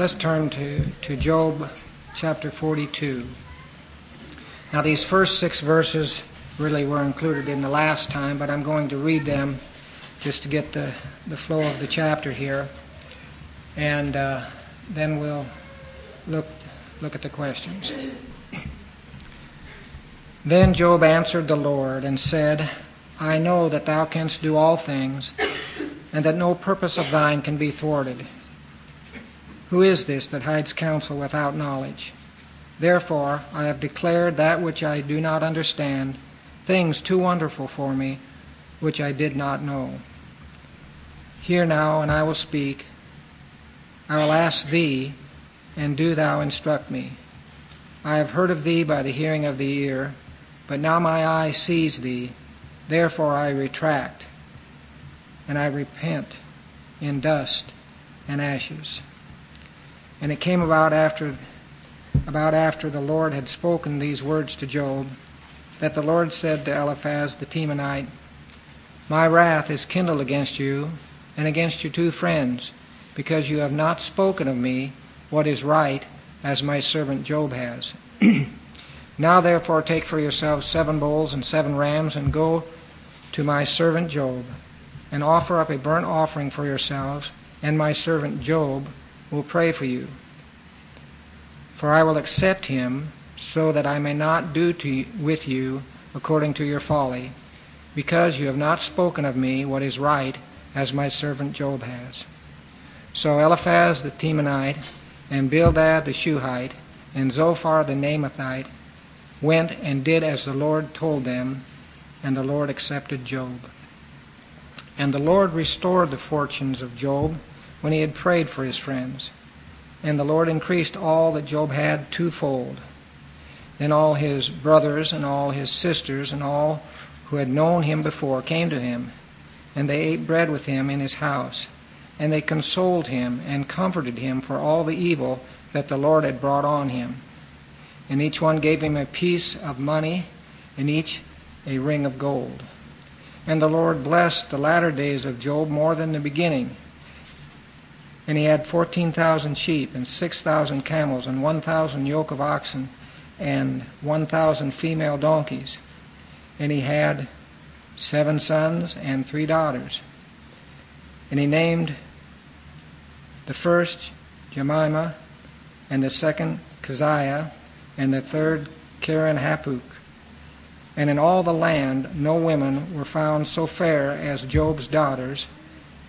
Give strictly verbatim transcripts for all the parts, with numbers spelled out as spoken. Let's turn to, to Job chapter forty-two. Now, these first six verses really were included in the last time, but I'm going to read them just to get the, the flow of the chapter here. And uh, then we'll look look at the questions. Then Job answered the Lord and said, I know that thou canst do all things, and that no purpose of thine can be thwarted. Who is this that hides counsel without knowledge? Therefore I have declared that which I do not understand, things too wonderful for me, which I did not know. Hear now, and I will speak. I will ask thee, and do thou instruct me. I have heard of thee by the hearing of the ear, but now my eye sees thee. Therefore I retract, and I repent in dust and ashes. And it came about after about after the Lord had spoken these words to Job, that the Lord said to Eliphaz the Temanite, My wrath is kindled against you and against your two friends, because you have not spoken of me what is right, as my servant Job has. Now therefore take for yourselves seven bulls and seven rams, and go to my servant Job, and offer up a burnt offering for yourselves, and my servant Job will pray for you. For I will accept him, so that I may not do to you, with you according to your folly, because you have not spoken of me what is right, as my servant Job has. So Eliphaz the Temanite, and Bildad the Shuhite, and Zophar the Namathite went and did as the Lord told them, and the Lord accepted Job. And the Lord restored the fortunes of Job when he had prayed for his friends. And the Lord increased all that Job had twofold. Then all his brothers and all his sisters and all who had known him before came to him, and they ate bread with him in his house. And they consoled him and comforted him for all the evil that the Lord had brought on him. And each one gave him a piece of money, and each a ring of gold. And the Lord blessed the latter days of Job more than the beginning. And he had fourteen thousand sheep, and six thousand camels, and one thousand yoke of oxen, and one thousand female donkeys. And he had seven sons and three daughters. And he named the first Jemima, and the second Keziah, and the third Keren-happuch. And in all the land no women were found so fair as Job's daughters,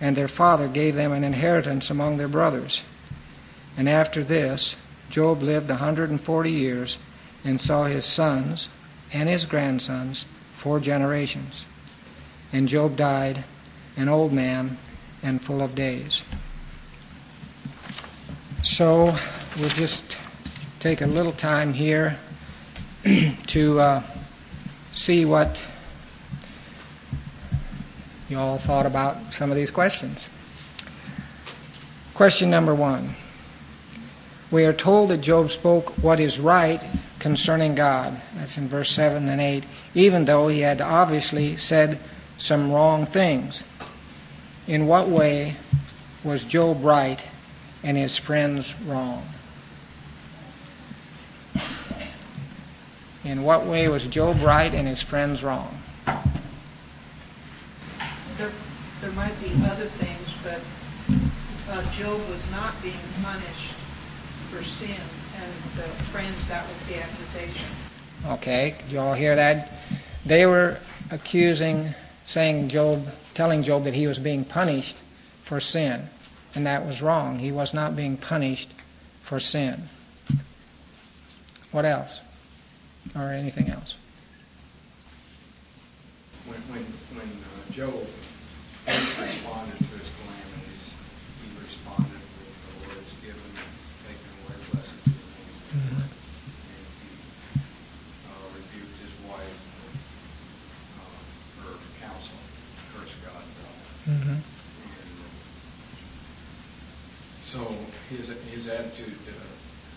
and their father gave them an inheritance among their brothers. And after this, Job lived a hundred and forty years, and saw his sons and his grandsons four generations. And Job died an old man and full of days. So we'll just take a little time here to uh, see what you all thought about some of these questions. Question number one. We are told that Job spoke what is right concerning God. That's in verse seven and eight, even though he had obviously said some wrong things. In what way was Job right and his friends wrong? In what way was Job right and his friends wrong? There, there might be other things, but uh, Job was not being punished for sin, and the friends, that was the accusation. Okay, did you all hear that? They were accusing, saying Job, telling Job that he was being punished for sin, and that was wrong. He was not being punished for sin. What else? Or anything else? When when when uh, Job responded to his calamities, he responded with the words, "Given, taken away, blessed to the name." Mm-hmm. And he uh, rebuked his wife for uh, her counsel, cursed God. Mm-hmm. And so his his attitude uh,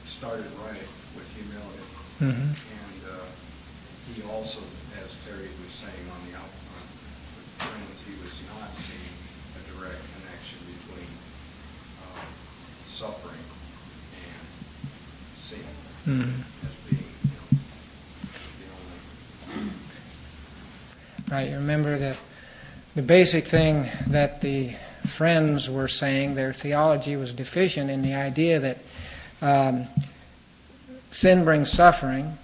started right with humility. Mm-hmm. And uh, he also, as Terry was saying on the outline with friends, he was not seeing a direct connection between uh, suffering Mm. Right, you remember the, the basic thing that the Friends were saying, their theology was deficient in the idea that um, sin brings suffering.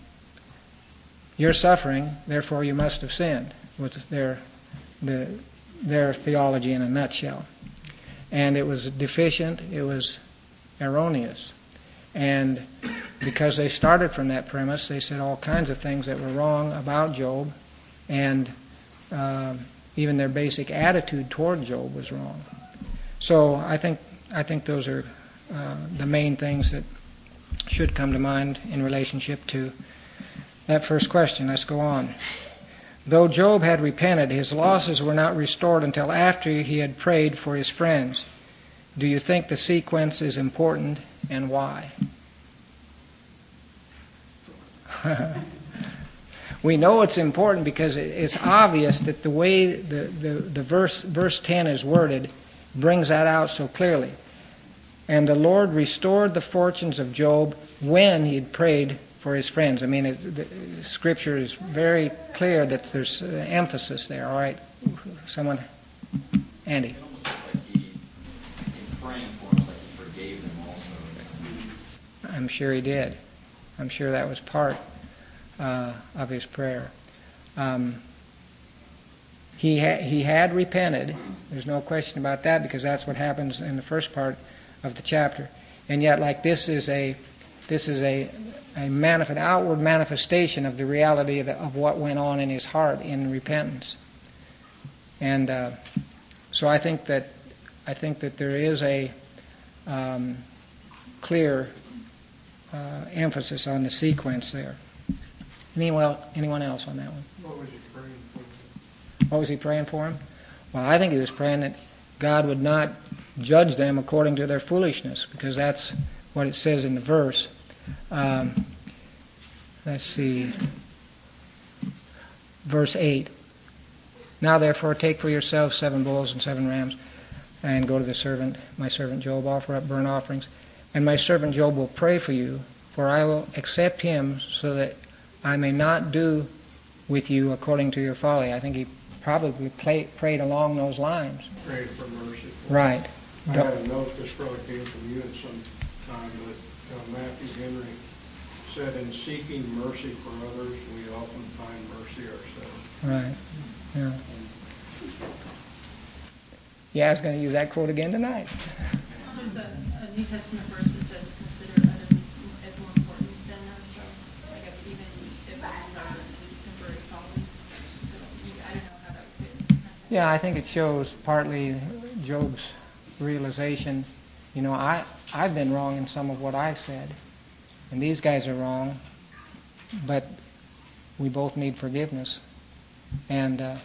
You're suffering, therefore you must have sinned, which is their, the, their theology in a nutshell. And it was deficient, it was erroneous. And because they started from that premise, they said all kinds of things that were wrong about Job, and uh, even their basic attitude toward Job was wrong. So I think I think those are uh, the main things that should come to mind in relationship to that first question. Let's go on. Though Job had repented, his losses were not restored until after he had prayed for his friends. Do you think the sequence is important, and why? We know it's important because it's obvious that the way the, the, the verse verse ten is worded brings that out so clearly. And the Lord restored the fortunes of Job when he had prayed for his friends. I mean, it, the Scripture is very clear that there's an emphasis there. All right, someone, Andy. I'm sure he did. I'm sure that was part uh, of his prayer. Um, he ha- he had repented. There's no question about that, because that's what happens in the first part of the chapter. And yet, like this is a this is a a manif- an outward manifestation of the reality of, the, of what went on in his heart in repentance. And uh, so I think that I think that there is a um, clear Uh, emphasis on the sequence there. Anyone, anyone else on that one? What was he praying for? What was he praying for him? Well, I think he was praying that God would not judge them according to their foolishness, because that's what it says in the verse. Um, let's see. Verse eight. Now therefore take for yourselves seven bulls and seven rams, and go to the servant, my servant Job, offer up burnt offerings. And my servant Job will pray for you, for I will accept him so that I may not do with you according to your folly. I think he probably play, prayed along those lines. Prayed for mercy. Right. I had a note, this probably came from you at some time, but uh, Matthew Henry said, in seeking mercy for others, we often find mercy ourselves. Right. Yeah. Yeah, I was going to use that quote again tonight. New Testament verse that says consider others as more important than ourselves. I guess even if it's our temporary problem. I don't know how that would fit. Yeah, I think it shows partly Job's realization, you know, I, I've been wrong in some of what I've said, and these guys are wrong, but we both need forgiveness. And uh,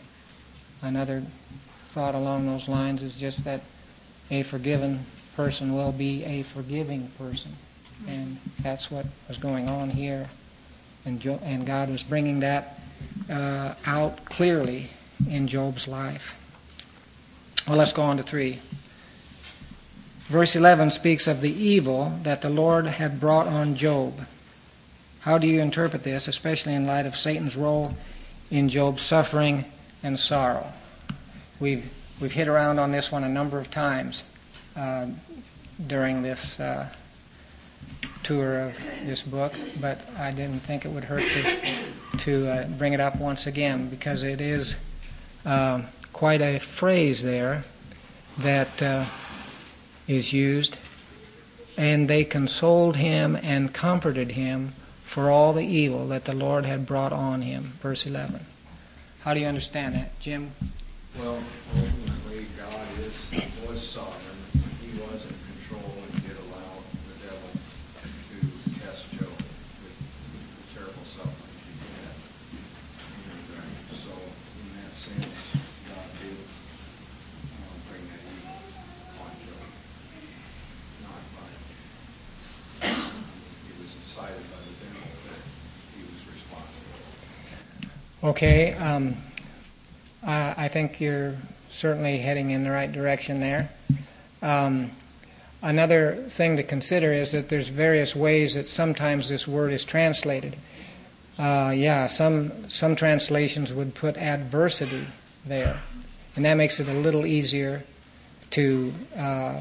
another thought along those lines is just that a forgiven person will be a forgiving person, and that's what was going on here, and Job, and God was bringing that uh, out clearly in Job's life. Well, let's go on to three. Verse eleven speaks of the evil that the Lord had brought on Job. How do you interpret this, especially in light of Satan's role in Job's suffering and sorrow? We've we've hit around on this one a number of times Uh, during this uh, tour of this book, but I didn't think it would hurt to to uh, bring it up once again, because it is uh, quite a phrase there that uh, is used. And they consoled him and comforted him for all the evil that the Lord had brought on him. Verse eleven. How do you understand that, Jim? Well, ultimately, God is was sovereign. Okay, um, I, I think you're certainly heading in the right direction there. Um, Another thing to consider is that there's various ways that sometimes this word is translated. Uh, yeah, some some translations would put adversity there, and that makes it a little easier to uh,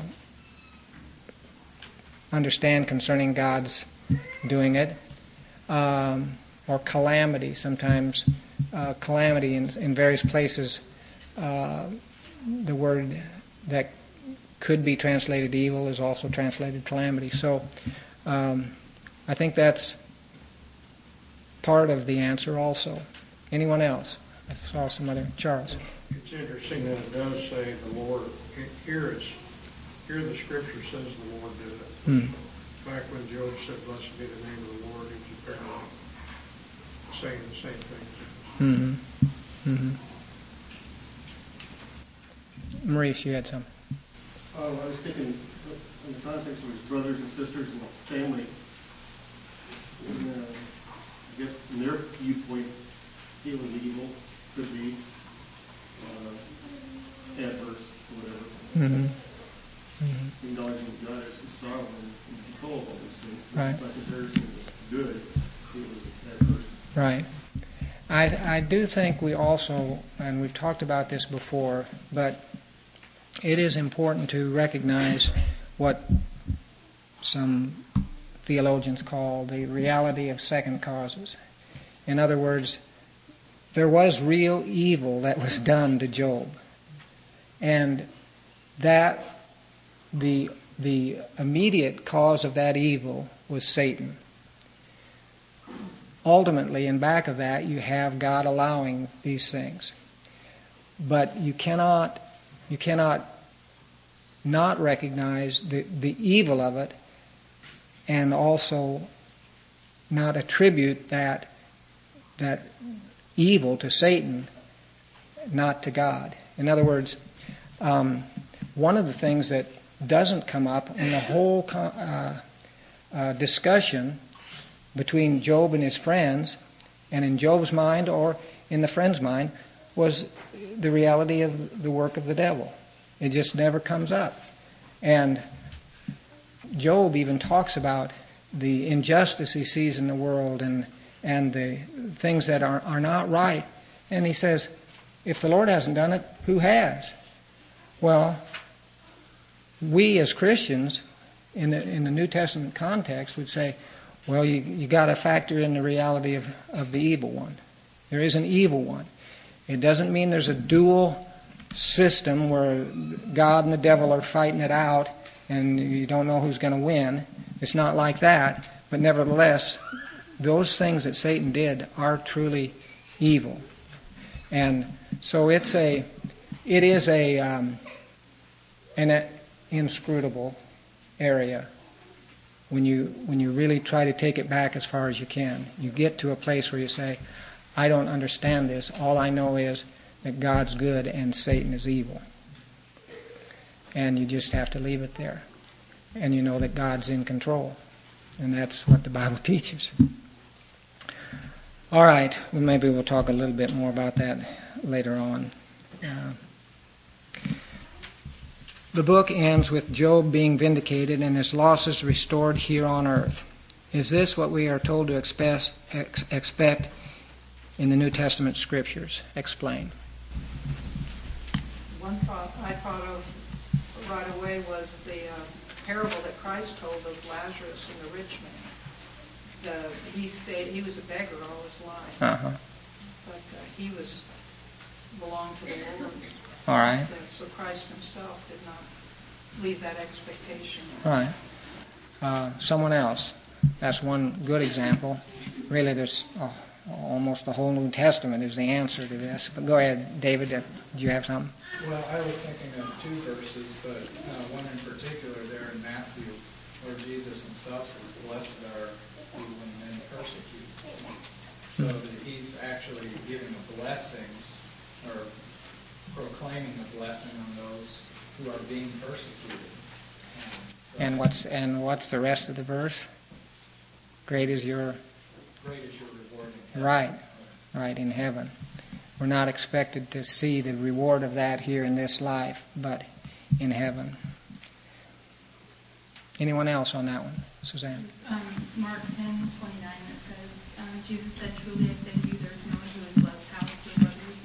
understand concerning God's doing it. Um, or calamity, sometimes uh, calamity in, in various places. Uh, the word that could be translated evil is also translated calamity. So um, I think that's part of the answer also. Anyone else? I saw some other. Charles. It's interesting that it does say the Lord. Here, it's, here the Scripture says the Lord did it. Mm. Back when Job said, blessed be the name of the Lord, he was apparently saying the same thing. Mm-hmm. Mm-hmm. Maurice, you had some. Oh, I was thinking in the context of his brothers and sisters and family. And, uh, I guess in their viewpoint, feeling evil could be uh, adverse or whatever. Mm-hmm. Mm-hmm. Acknowledging God as his sovereign and control of all these things. Right. But if there's good, it was adverse. Right. I, I do think we also, and we've talked about this before, but it is important to recognize what some theologians call the reality of second causes. In other words, there was real evil that was done to Job. And that the the immediate cause of that evil was Satan. Ultimately, in back of that, you have God allowing these things. But you cannot you cannot not recognize the, the evil of it, and also not attribute that that evil to Satan, not to God. In other words, um, one of the things that doesn't come up in the whole uh, uh, discussion between Job and his friends, and in Job's mind or in the friend's mind, was the reality of the work of the devil. It just never comes up. And Job even talks about the injustice he sees in the world and and the things that are, are not right. And he says, if the Lord hasn't done it, who has? Well, we as Christians, in the, in the New Testament context, would say, well, you you got to factor in the reality of, of the evil one. There is an evil one. It doesn't mean there's a dual system where God and the devil are fighting it out and you don't know who's going to win. It's not like that. But nevertheless, those things that Satan did are truly evil. And so it's a, it is a, um, an inscrutable area when you when you really try to take it back as far as you can. You get to a place where you say, I don't understand this. All I know is that God's good and Satan is evil. And you just have to leave it there. And you know that God's in control. And that's what the Bible teaches. All right. Well, maybe we'll talk a little bit more about that later on. Uh, the book ends with Job being vindicated and his losses restored here on earth. Is this what we are told to expect, ex- expect in the New Testament Scriptures? Explain. One thought I thought of right away was the uh, parable that Christ told of Lazarus and the rich man. The, he stayed. He was a beggar all his life, uh-huh. but uh, he was belonged to the Lord. All right. So Christ himself did not leave that expectation. All right. Uh, someone else. That's one good example. Really, there's oh, almost the whole New Testament is the answer to this. But go ahead, David. Uh, do you have something? Well, I was thinking of two verses, but uh, one in particular there in Matthew, where Jesus himself says, "Blessed are you when men persecute." So that he's actually giving a blessing, or proclaiming a blessing on those who are being persecuted. And, so and what's and what's the rest of the verse? Great is your. Great is your reward in heaven. Right, right in heaven. We're not expected to see the reward of that here in this life, but in heaven. Anyone else on that one? Suzanne? Um, Mark ten twenty-nine that says, um, Jesus said, "Truly I say to you, there is no one who has left house or brothers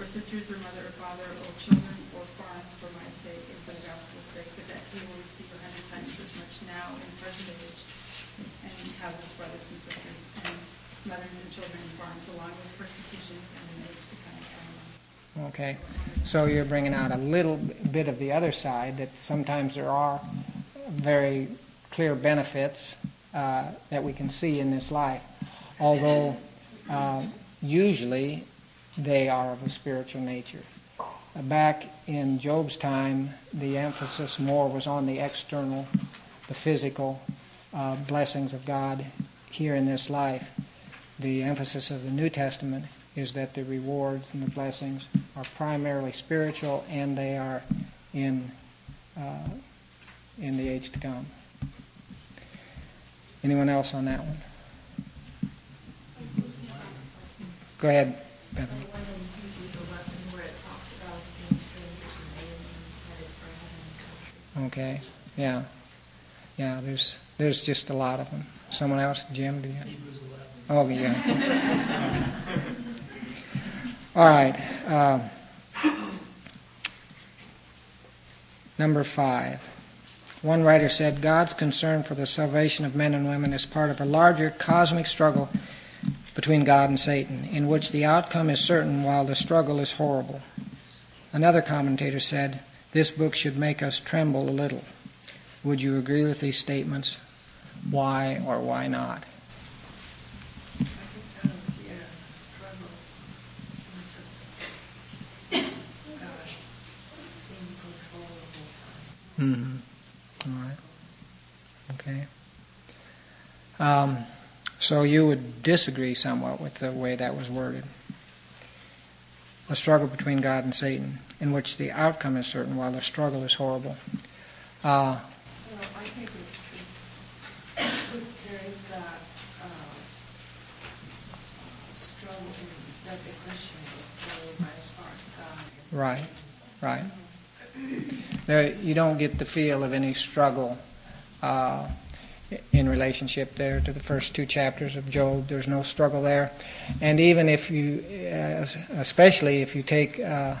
or sisters or mother or father or children or farms for my sake and for the gospel's sake, but that he will receive a hundred times as much now in present age, and have his brothers and sisters and mothers and children and farms, along with persecutions and an age to come." Okay, so you're bringing out a little bit of the other side, that sometimes there are very clear benefits uh, that we can see in this life, although uh, usually they are of a spiritual nature. Back in Job's time, the emphasis more was on the external, the physical uh, blessings of God here in this life. The emphasis of the New Testament is that the rewards and the blessings are primarily spiritual, and they are in uh, in the age to come. Anyone else on that one? Go ahead, Bethany. Okay. Yeah. Yeah. There's there's just a lot of them. Someone else, Jim? Do you? Oh yeah. All right, uh, number five. One writer said, "God's concern for the salvation of men and women is part of a larger cosmic struggle between God and Satan, in which the outcome is certain while the struggle is horrible." Another commentator said, "This book should make us tremble a little." Would you agree with these statements? Why or why not? Mm-hmm. All right. Okay. Um, so you would disagree somewhat with the way that was worded. A struggle between God and Satan, in which the outcome is certain while the struggle is horrible. Uh, well, I think it's, it's, there is that uh, struggle in, that the Christian is struggled by as far as God. Right, right. There, you don't get the feel of any struggle uh, in relationship there to the first two chapters of Job. There's no struggle there. And even if you, especially if you take uh,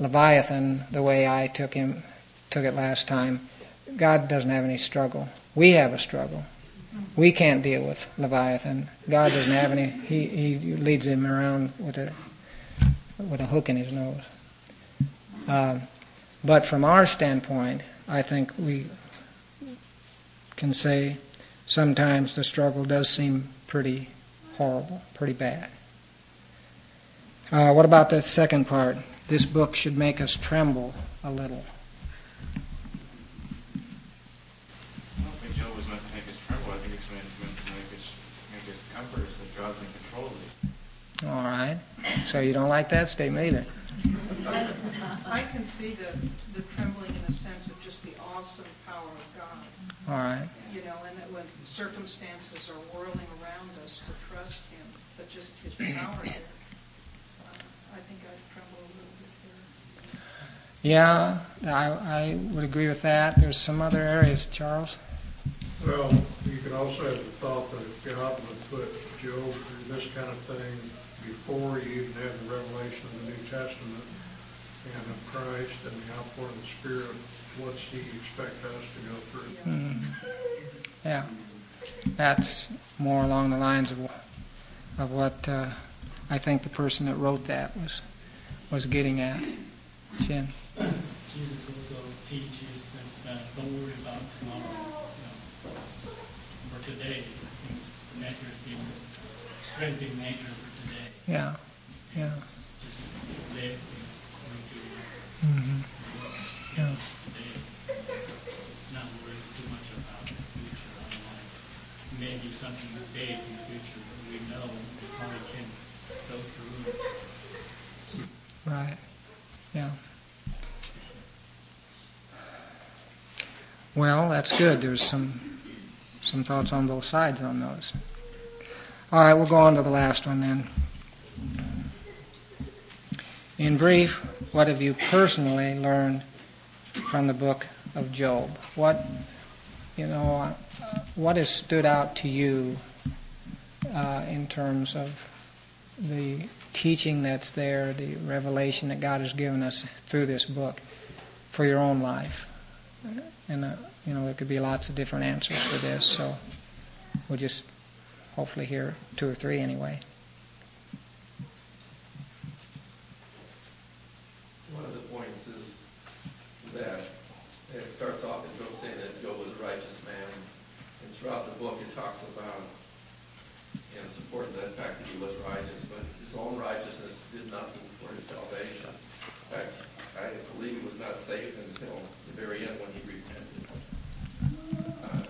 Leviathan the way I took him, took it last time, God doesn't have any struggle. We have a struggle. We can't deal with Leviathan. God doesn't have any. He, he leads him around with a with a hook in his nose. Uh, But from our standpoint, I think we can say sometimes the struggle does seem pretty horrible, pretty bad. Uh, what about the second part? This book should make us tremble a little. I don't think Job was meant to make us tremble. I think it's meant to make us, make us comfort us that God's in control of this. All right. So you don't like that statement either. I can see the, the trembling in a sense of just the awesome power of God. All right. You know, and that when circumstances are whirling around us, to trust Him, but just His power there, uh, I think I'd tremble a little bit there. Yeah, I, I would agree with that. There's some other areas, Charles. Well, you could also have the thought that if God would put Job through this kind of thing before you even have the revelation of the New Testament, and of Christ and the outpouring of the Spirit, what's He expect us to go through? Mm. Yeah, that's more along the lines of of what uh, I think the person that wrote that was was getting at. Jim. Jesus also teaches that uh, don't worry about tomorrow, you know, or today. Since the nature is being strengthening nature for today. Yeah, yeah. Just live. Mm-hmm. Yeah. Not worrying too much about the future, otherwise maybe something big in the future that we know we probably can go through it. Right. Yeah. Well, that's good. There's some some thoughts on both sides on those. All right, we'll go on to the last one then. In brief, what have you personally learned from the book of Job? What you know, what has stood out to you uh, in terms of the teaching that's there, the revelation that God has given us through this book for your own life? And, uh, you know, there could be lots of different answers for this, so we'll just hopefully hear two or three anyway. One of the points is that it starts off in Job saying that Job was a righteous man, and throughout the book it talks about and supports that fact that he was righteous, but his own righteousness did nothing for his salvation. In fact, I believe he was not saved until the very end when he repented. Uh,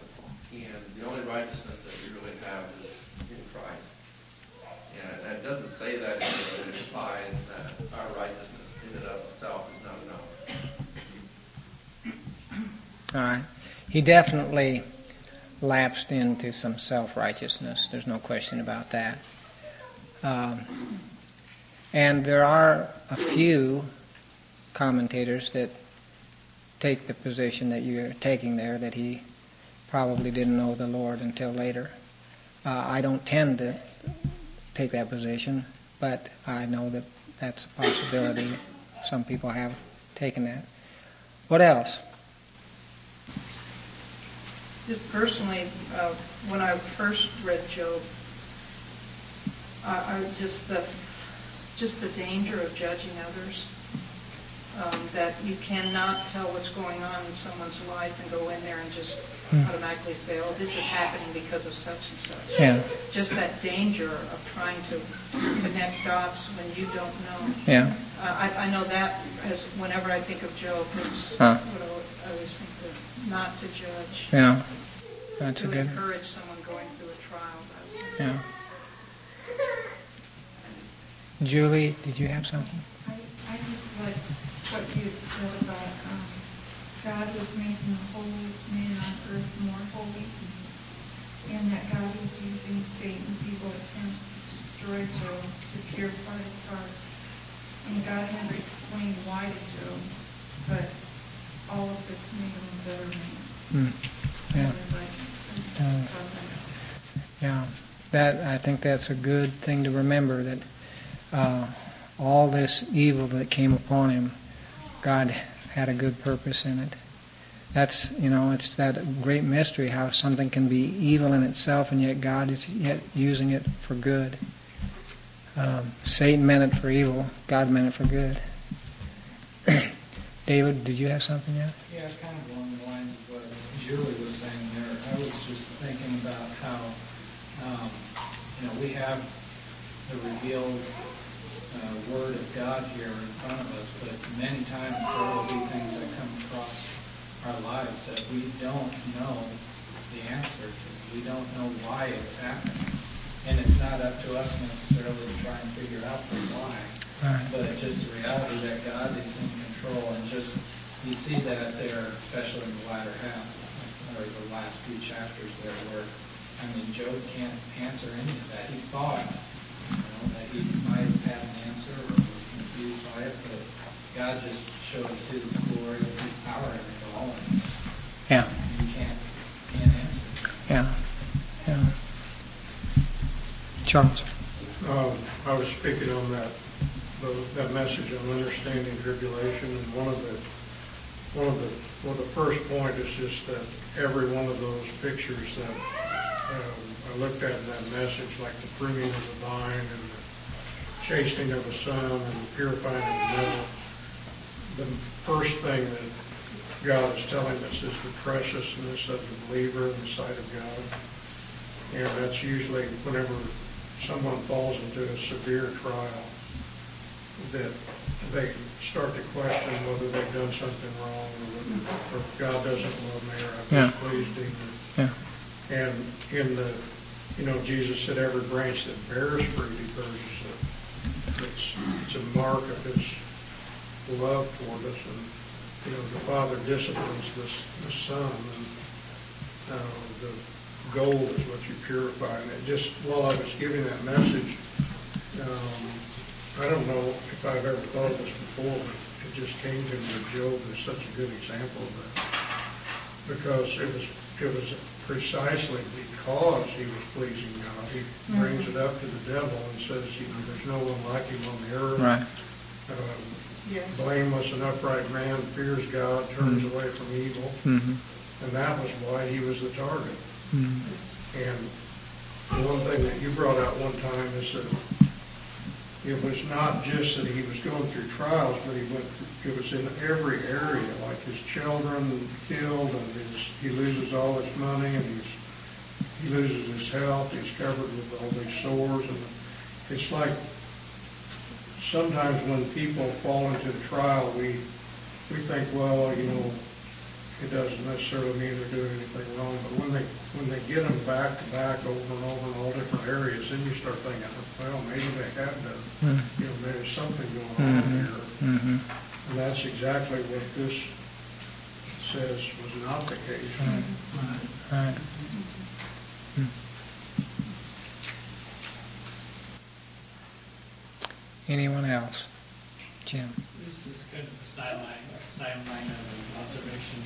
and the only righteousness that we really have is in Christ. And that doesn't say that, it implies that our righteousness in and of itself is not enough. All right. He definitely lapsed into some self-righteousness. There's no question about that. Um, and there are a few commentators that take the position that you're taking there, that he probably didn't know the Lord until later. Uh, I don't tend to take that position, but I know that that's a possibility. Some people have taken that. What else? Just personally, uh, when I first read Job, I, I just the just the danger of judging others. Um, that you cannot tell what's going on in someone's life and go in there and just mm. automatically say, "Oh, this is happening because of such and such." Yeah. Just that danger of trying to connect dots when you don't know. Yeah. Uh, I, I know that as whenever I think of Job, it's huh. what I always think of. Not to judge. Yeah, that's a good. To encourage someone going through a trial. Yeah. Julie, did you have something? I, I just like what you said about um, God was making the holiest man on earth more holy, and that God was using Satan's evil attempts to destroy Job to purify his heart. And God never explained why to Job, but all of this made him a better man. Mm. Yeah. Uh, yeah. That, I think that's a good thing to remember, that uh, all this evil that came upon him, God had a good purpose in it. That's, you know, it's that great mystery how something can be evil in itself and yet God is yet using it for good. Um, Satan meant it for evil, God meant it for good. David, did you have something yet? Yeah, kind of along the lines of what Julie was saying there. I was just thinking about how, um, you know, we have the revealed uh, Word of God here in front of us, but many times there will be things that come across our lives that we don't know the answer to. We don't know why it's happening. And it's not up to us necessarily to try and figure out the why, right. But just the reality that God is in control. And just, you see that there, especially in the latter half, or the last few chapters there, where, I mean, Job can't answer any of that. He thought, you know, that he might have had an answer or was confused by it, but God just shows his glory and his power in it all. Yeah. You can't, can't answer. Yeah. Yeah. Charles? Uh, I was speaking on that. That message on understanding tribulation, and one of the one of the one of the first point is just that every one of those pictures that um, I looked at in that message, like the pruning of the vine and the chastening of the son and the purifying of the metal, the first thing that God is telling us is the preciousness of the believer in the sight of God, and that's usually whenever someone falls into a severe trial, that they start to question whether they've done something wrong or whether or God doesn't love me or I've displeased Him. Yeah. And in the, you know, Jesus said, every branch that bears fruit, He purges it. It's, it's a mark of His love toward us. And, you know, the Father disciplines this, the Son. And uh, the gold is what you purify. And it just, while I was giving that message, um, I don't know if I've ever thought of this before, but it just came to me that Job is such a good example of that. Because it was it was precisely because he was pleasing God. He mm-hmm. brings it up to the devil and says, you know, there's no one like him on the earth. Right. Um, yes. Blameless and upright man fears God, turns mm-hmm. away from evil. Mm-hmm. And that was why he was the target. Mm-hmm. And the one thing that you brought out one time is that it was not just that he was going through trials, but he went through, it was in every area, like his children killed, and his, he loses all his money, and he's, he loses his health, he's covered with all these sores. And it's like sometimes when people fall into a trial, we we think, well, you know, it doesn't necessarily mean they're doing anything wrong, but when they when they get them back to back over and over in all different areas, then you start thinking, well, maybe they have done, mm-hmm. you know, there's something going on mm-hmm. there. Mm-hmm. And that's exactly what this says was not the case. Right, right, right. Mm-hmm. Anyone else? Jim? This is kind of a sideline, sideline of observation.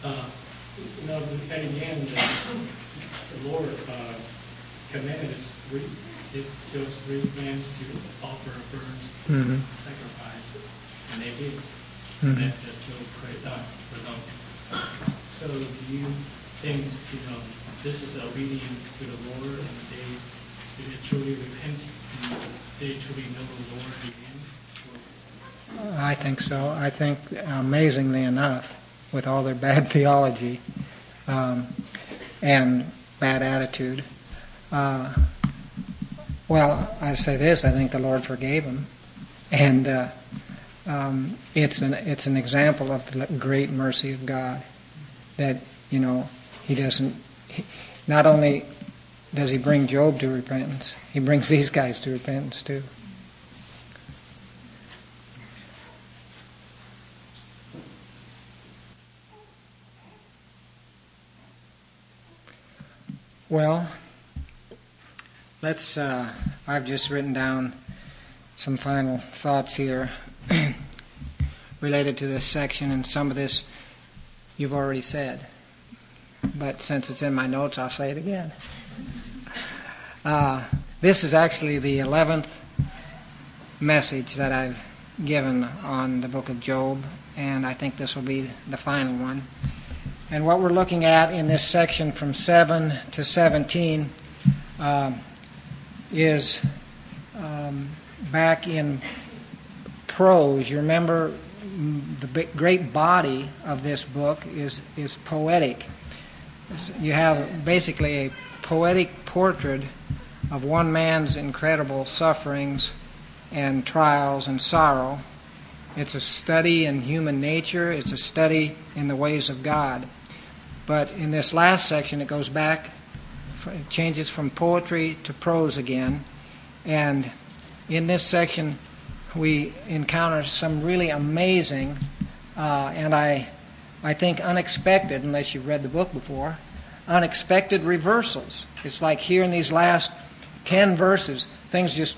Uh, you know, and again, the, the Lord uh, commanded us three, his Job's three friends to offer a burnt mm-hmm. sacrifice, and they did. Mm-hmm. And that, that Job prayed uh, for them. So do you think, you know, this is obedience to the Lord, and they, they truly repent, and they truly know the Lord again? Or? I think so. I think, amazingly enough, with all their bad theology um, and bad attitude. Uh, well, I say this, I think the Lord forgave them. And uh, um, it's an it's an example of the great mercy of God that, you know, he doesn't, he, not only does he bring Job to repentance, he brings these guys to repentance too. Well, let's, uh, I've just written down some final thoughts here related to this section, and some of this you've already said. But since it's in my notes, I'll say it again. Uh, this is actually the eleventh message that I've given on the book of Job, and I think this will be the final one. And what we're looking at in this section from seven to seventeen uh, is um, back in prose. You remember the big, great body of this book is, is poetic. You have basically a poetic portrait of one man's incredible sufferings and trials and sorrow. It's a study in human nature. It's a study in the ways of God. But in this last section, it goes back, it changes from poetry to prose again. And in this section, we encounter some really amazing uh, and I I think unexpected, unless you've read the book before, unexpected reversals. It's like here in these last ten verses, things just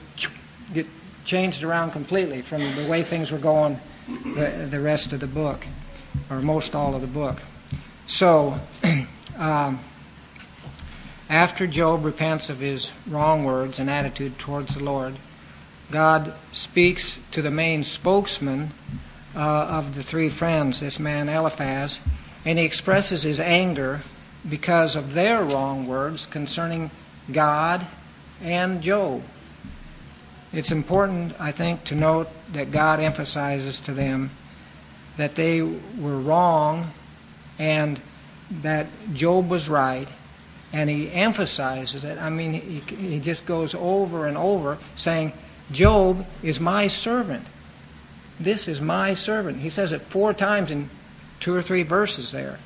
get changed around completely from the way things were going the, the rest of the book, or most all of the book. So, um, after Job repents of his wrong words and attitude towards the Lord, God speaks to the main spokesman uh, of the three friends, this man Eliphaz, and he expresses his anger because of their wrong words concerning God and Job. It's important, I think, to note that God emphasizes to them that they were wrong and that Job was right, and he emphasizes it. I mean, he, he just goes over and over saying, Job is my servant. This is my servant. He says it four times in two or three verses there.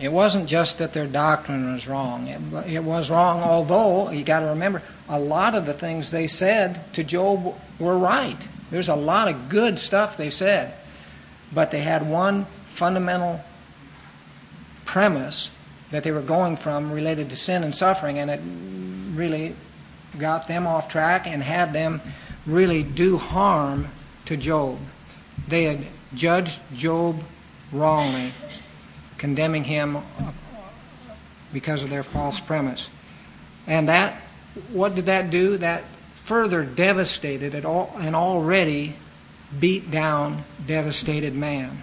It wasn't just that their doctrine was wrong. It, it was wrong, although, you got to remember, a lot of the things they said to Job were right. There's a lot of good stuff they said. But they had one fundamental premise that they were going from related to sin and suffering, and it really got them off track and had them really do harm to Job. They had judged Job wrongly, condemning him because of their false premise. And that, what did that do? That further devastated an already beat down, devastated man.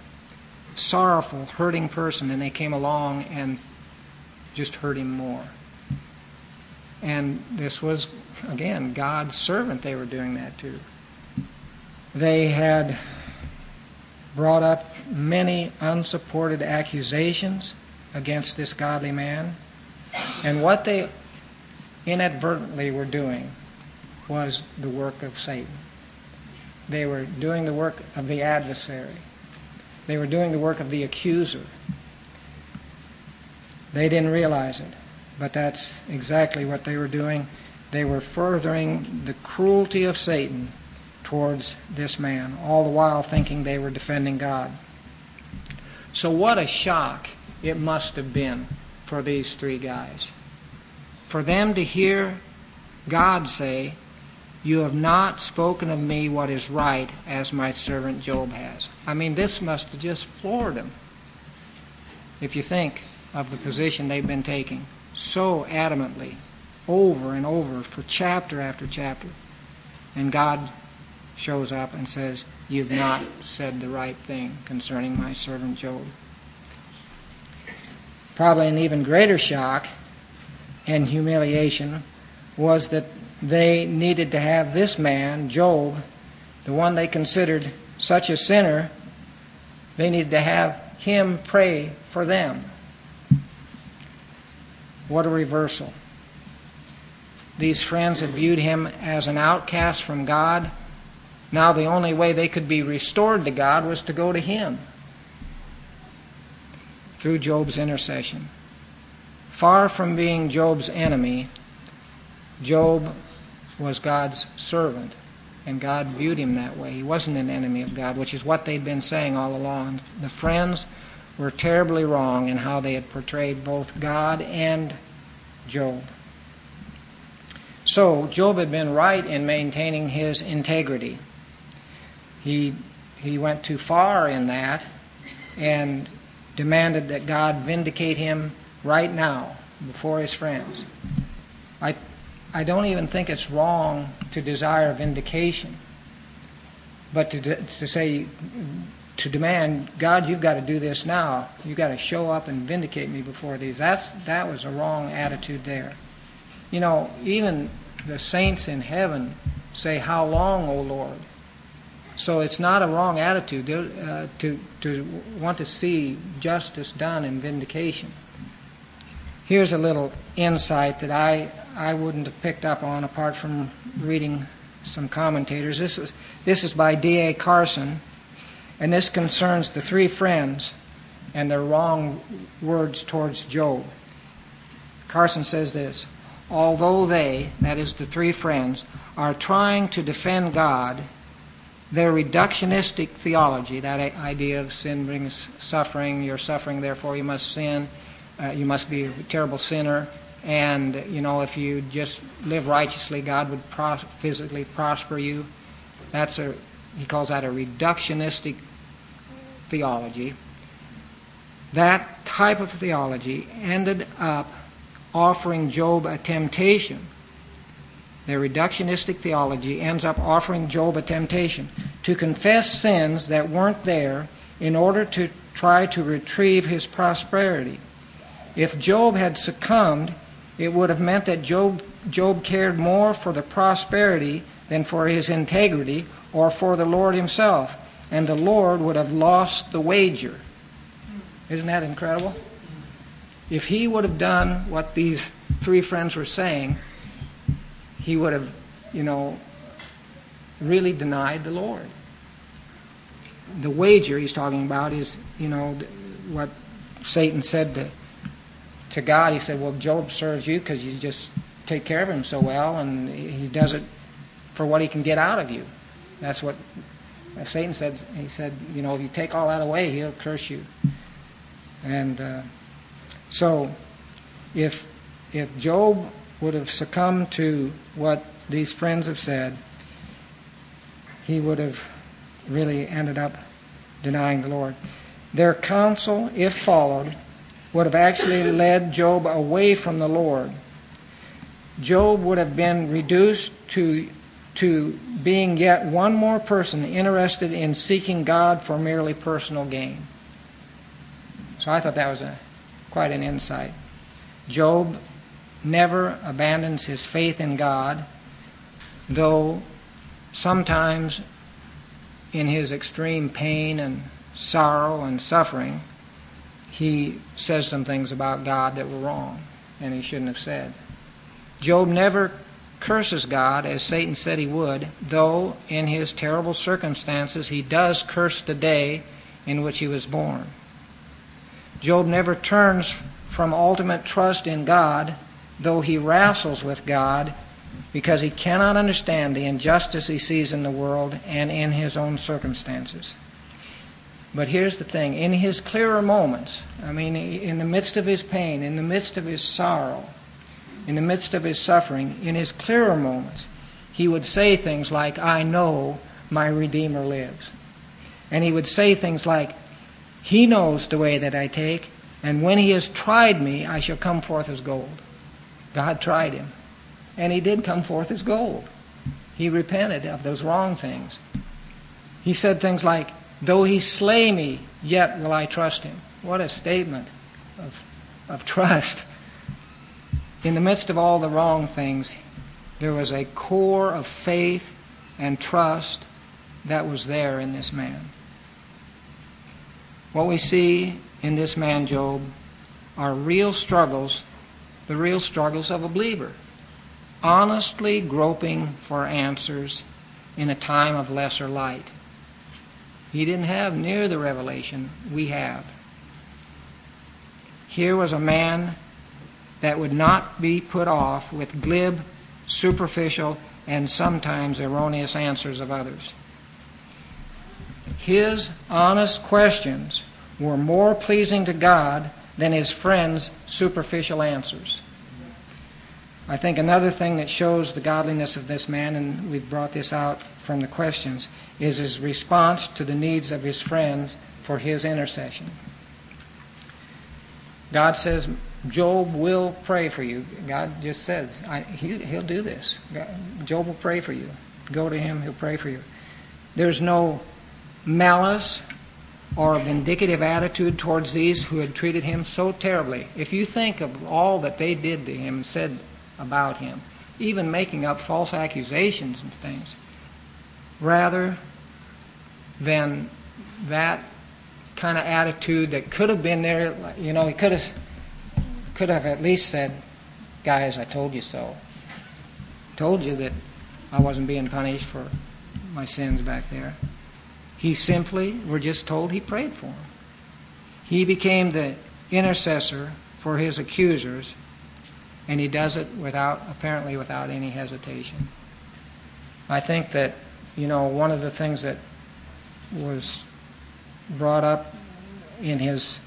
Sorrowful, hurting person, and they came along and just hurt him more. And this was, again, God's servant they were doing that to. They had brought up many unsupported accusations against this godly man. And what they inadvertently were doing was the work of Satan. They were doing the work of the adversary. They were doing the work of the accuser. They didn't realize it, but that's exactly what they were doing. They were furthering the cruelty of Satan towards this man, all the while thinking they were defending God. So what a shock it must have been for these three guys. For them to hear God say, "You have not spoken of me what is right as my servant Job has." I mean, this must have just floored them, if you think of the position they've been taking so adamantly, over and over, for chapter after chapter. And God shows up and says, "You've not said the right thing concerning my servant Job." Probably an even greater shock and humiliation was that they needed to have this man, Job, the one they considered such a sinner, they needed to have him pray for them. What a reversal. These friends had viewed him as an outcast from God. Now the only way they could be restored to God was to go to him through Job's intercession. Far from being Job's enemy, Job was God's servant, and God viewed him that way. He wasn't an enemy of God, which is what they'd been saying all along. The friends were terribly wrong in how they had portrayed both God and Job. So Job had been right in maintaining his integrity. He he went too far in that and demanded that God vindicate him right now before his friends. I I don't even think it's wrong to desire vindication, but to to say, to demand, "God, you've got to do this now. You've got to show up and vindicate me before these." That's that was a wrong attitude there. You know, even the saints in heaven say, "How long, O Lord?" So it's not a wrong attitude uh, to to want to see justice done and vindication. Here's a little insight that I. I wouldn't have picked up on apart from reading some commentators. This is this is by D A Carson, and this concerns the three friends and their wrong words towards Job. Carson says this: "Although they, that is the three friends, are trying to defend God, their reductionistic theology, that idea of sin brings suffering, you're suffering, therefore you must sin, uh, you must be a terrible sinner, and, you know, if you just live righteously, God would pros- physically prosper you." That's a, he calls that a reductionistic theology. That type of theology ended up offering Job a temptation. Their reductionistic theology ends up offering Job a temptation to confess sins that weren't there in order to try to retrieve his prosperity. If Job had succumbed, it would have meant that Job, Job cared more for the prosperity than for his integrity or for the Lord himself, and the Lord would have lost the wager. Isn't that incredible? If he would have done what these three friends were saying, he would have, you know, really denied the Lord. The wager he's talking about is, you know, what Satan said to To God. He said, "Well, Job serves you because you just take care of him so well, and he does it for what he can get out of you." That's what Satan said. He said, "You know, if you take all that away, he'll curse you." And uh, so, if if Job would have succumbed to what these friends have said, he would have really ended up denying the Lord. Their counsel, if followed, would have actually led Job away from the Lord. Job would have been reduced to, to being yet one more person interested in seeking God for merely personal gain. So I thought that was a, quite an insight. Job never abandons his faith in God, though sometimes in his extreme pain and sorrow and suffering, he says some things about God that were wrong and he shouldn't have said. Job never curses God as Satan said he would, though in his terrible circumstances he does curse the day in which he was born. Job never turns from ultimate trust in God, though he wrestles with God because he cannot understand the injustice he sees in the world and in his own circumstances. But here's the thing, in his clearer moments, I mean, in the midst of his pain, in the midst of his sorrow, in the midst of his suffering, in his clearer moments, he would say things like, I know my Redeemer lives. And he would say things like, He knows the way that I take, and when He has tried me, I shall come forth as gold. God tried him, and he did come forth as gold. He repented of those wrong things. He said things like, Though he slay me, yet will I trust him. What a statement of, of trust. In the midst of all the wrong things, there was a core of faith and trust that was there in this man. What we see in this man, Job, are real struggles, the real struggles of a believer, honestly groping for answers in a time of lesser light. He didn't have near the revelation we have. Here was a man that would not be put off with glib, superficial, and sometimes erroneous answers of others. His honest questions were more pleasing to God than his friends' superficial answers. I think another thing that shows the godliness of this man, and we've brought this out from the questions, is his response to the needs of his friends for his intercession. God says, Job will pray for you. God just says, I, he, he'll do this. God, Job will pray for you. Go to him, he'll pray for you. There's no malice or a vindicative attitude towards these who had treated him so terribly. If you think of all that they did to him and said about him, even making up false accusations and things, rather than that kind of attitude that could have been there, you know, he could have could have at least said, guys, I told you so. Told you that I wasn't being punished for my sins back there. He simply, we're just told, he prayed for him. He became the intercessor for his accusers, and he does it without, apparently without any hesitation. I think that, you know, one of the things that was brought up in his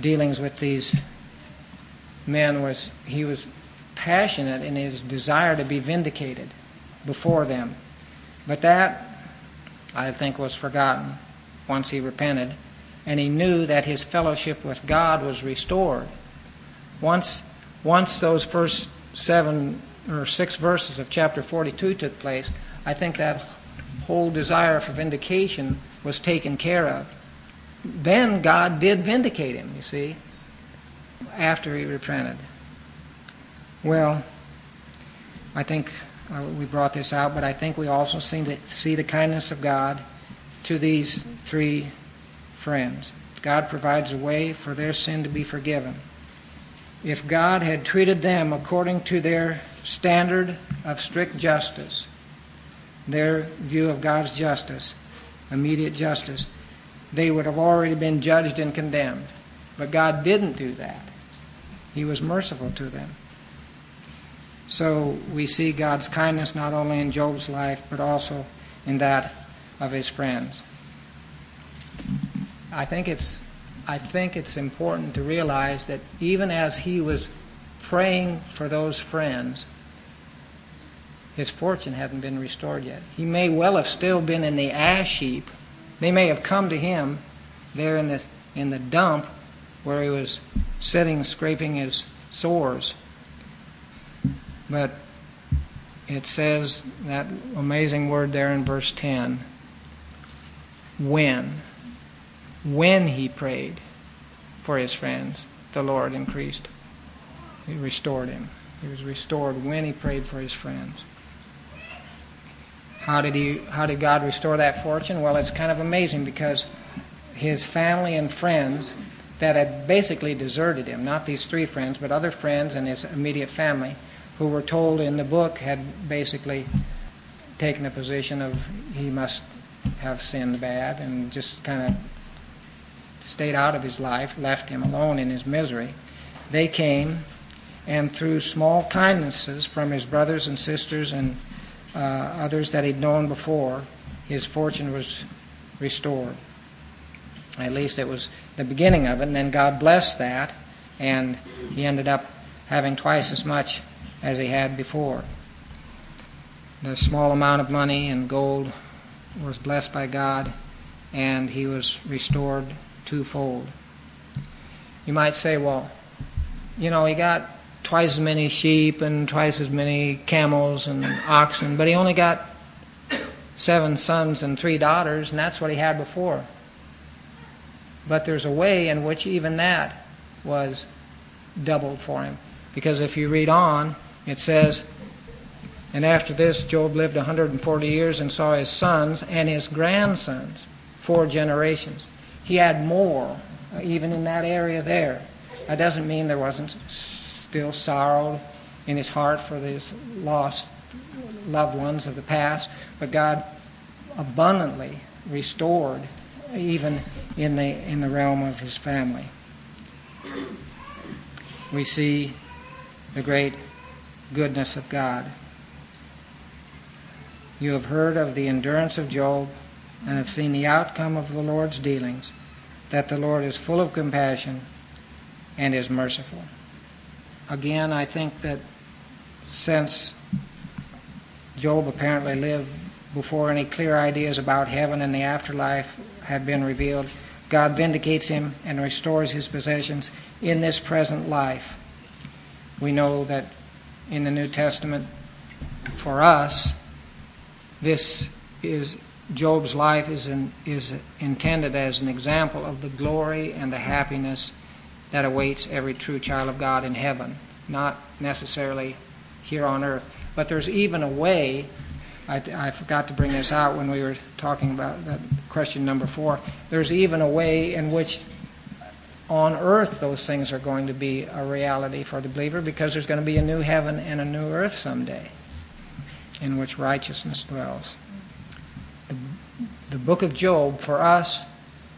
dealings with these men was he was passionate in his desire to be vindicated before them. But that, I think, was forgotten once he repented, and he knew that his fellowship with God was restored. Once once those first seven or six verses of chapter forty-two took place, I think that whole desire for vindication was taken care of. Then God did vindicate him, you see, after he repented. Well, I think Uh, we brought this out, but I think we also seem to see the kindness of God to these three friends. God provides a way for their sin to be forgiven. If God had treated them according to their standard of strict justice, their view of God's justice, immediate justice, they would have already been judged and condemned. But God didn't do that. He was merciful to them. So we see God's kindness not only in Job's life, but also in that of his friends. I think it's, I think it's important to realize that even as he was praying for those friends, his fortune hadn't been restored yet. He may well have still been in the ash heap. They may have come to him there in the in the dump where he was sitting scraping his sores. But it says that amazing word there in verse ten, when, when he prayed for his friends, the Lord increased. He restored him. He was restored when he prayed for his friends. How did he? How did God restore that fortune? Well, it's kind of amazing because his family and friends that had basically deserted him, not these three friends, but other friends and his immediate family, who were told in the book had basically taken a position of he must have sinned bad and just kind of stayed out of his life, left him alone in his misery. They came, and through small kindnesses from his brothers and sisters and uh, others that he'd known before, his fortune was restored. At least it was the beginning of it, and then God blessed that, and he ended up having twice as much as he had before. The small amount of money and gold was blessed by God, and he was restored twofold. You might say, well, you know, he got twice as many sheep and twice as many camels and oxen, but he only got seven sons and three daughters, and that's what he had before. But there's a way in which even that was doubled for him, because if you read on, it says, and after this Job lived one hundred forty years and saw his sons and his grandsons, four generations. He had more, even in that area there. That doesn't mean there wasn't still sorrow in his heart for these lost loved ones of the past, but God abundantly restored even in the in the realm of his family. We see the great goodness of God. You have heard of the endurance of Job and have seen the outcome of the Lord's dealings, that the Lord is full of compassion and is merciful. Again, I think that since Job apparently lived before any clear ideas about heaven and the afterlife had been revealed, God vindicates him and restores his possessions in this present life. We know that in the New Testament, for us, this is Job's life is an, is intended as an example of the glory and the happiness that awaits every true child of God in heaven, not necessarily here on earth. But there's even a way, I, I forgot to bring this out when we were talking about that question number four, there's even a way in which on earth those things are going to be a reality for the believer, because there's going to be a new heaven and a new earth someday in which righteousness dwells. The, the book of Job, for us,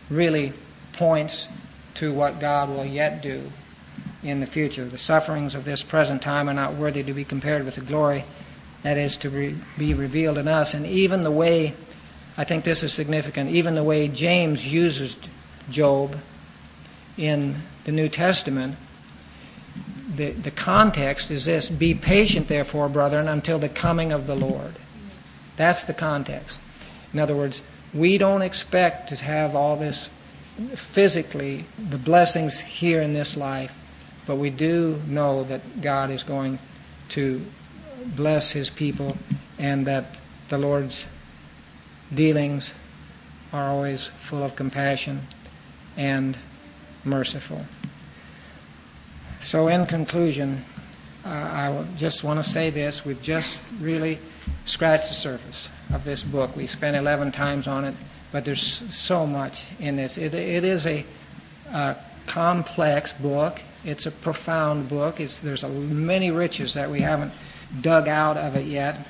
really points to what God will yet do in the future. The sufferings of this present time are not worthy to be compared with the glory that is to re- be revealed in us. And even the way, I think this is significant, even the way James uses Job in the New Testament, the, the context is this: be patient therefore, brethren, until the coming of the Lord. That's the context. In other words, we don't expect to have all this physically, the blessings here in this life, but we do know that God is going to bless his people, and that the Lord's dealings are always full of compassion and merciful. So in conclusion, uh, I just want to say this. We've just really scratched the surface of this book. We spent eleven times on it, but there's so much in this. It, it is a, a complex book. It's a profound book. It's, there's a, many riches that we haven't dug out of it yet.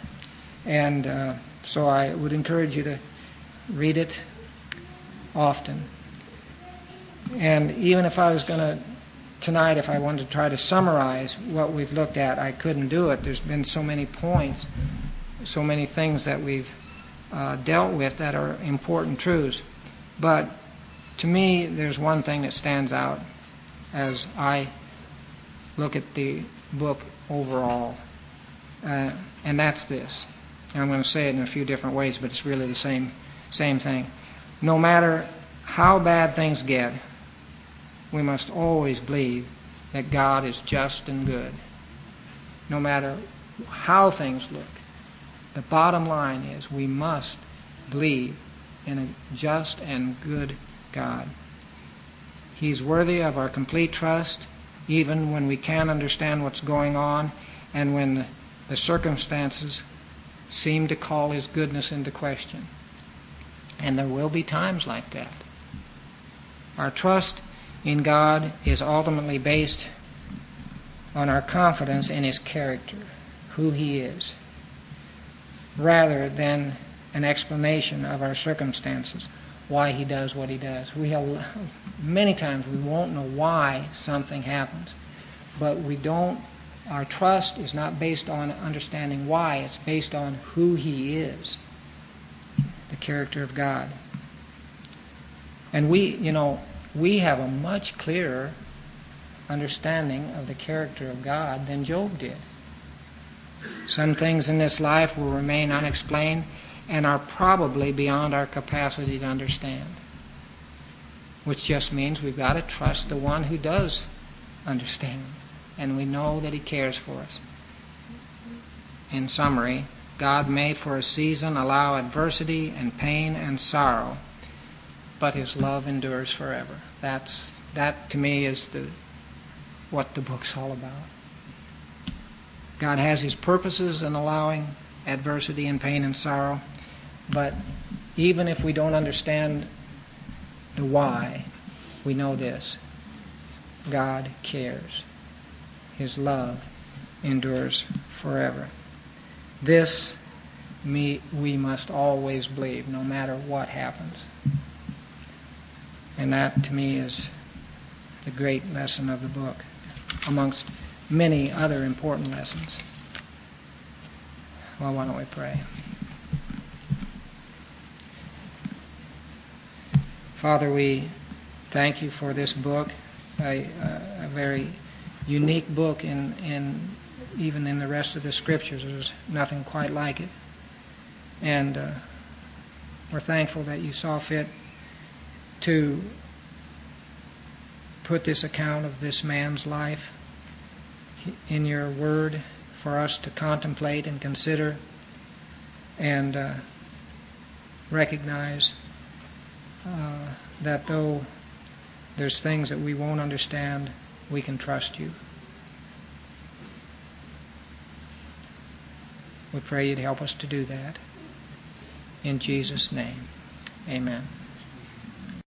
And uh, so I would encourage you to read it often. And even if I was going to, tonight, if I wanted to try to summarize what we've looked at, I couldn't do it. There's been so many points, so many things that we've uh, dealt with that are important truths. But to me, there's one thing that stands out as I look at the book overall, uh, and that's this. And I'm going to say it in a few different ways, but it's really the same, same thing. No matter how bad things get, we must always believe that God is just and good, no matter how things look. The bottom line is we must believe in a just and good God. He's worthy of our complete trust, even when we can't understand what's going on and when the circumstances seem to call his goodness into question. And there will be times like that. Our trust in God is ultimately based on our confidence in his character, who he is, rather than an explanation of our circumstances, why he does what he does. We have, many times we won't know why something happens, but we don't. Our trust is not based on understanding why. It's based on who he is, the character of God. And we, you know, we have a much clearer understanding of the character of God than Job did. Some things in this life will remain unexplained and are probably beyond our capacity to understand, which just means we've got to trust the one who does understand, and we know that he cares for us. In summary, God may for a season allow adversity and pain and sorrow, but his love endures forever. That's, that to me is the, what the book's all about. God has his purposes in allowing adversity and pain and sorrow, but even if we don't understand the why, we know this: God cares. His love endures forever. This me, we must always believe, no matter what happens. And that, to me, is the great lesson of the book, amongst many other important lessons. Well, why don't we pray? Father, we thank you for this book, a, a, a very unique book, in, in even in the rest of the Scriptures. There's nothing quite like it. And uh, we're thankful that you saw fit to put this account of this man's life in your word for us to contemplate and consider and uh, recognize uh, that though there's things that we won't understand, we can trust you. We pray you'd help us to do that. In Jesus' name, amen.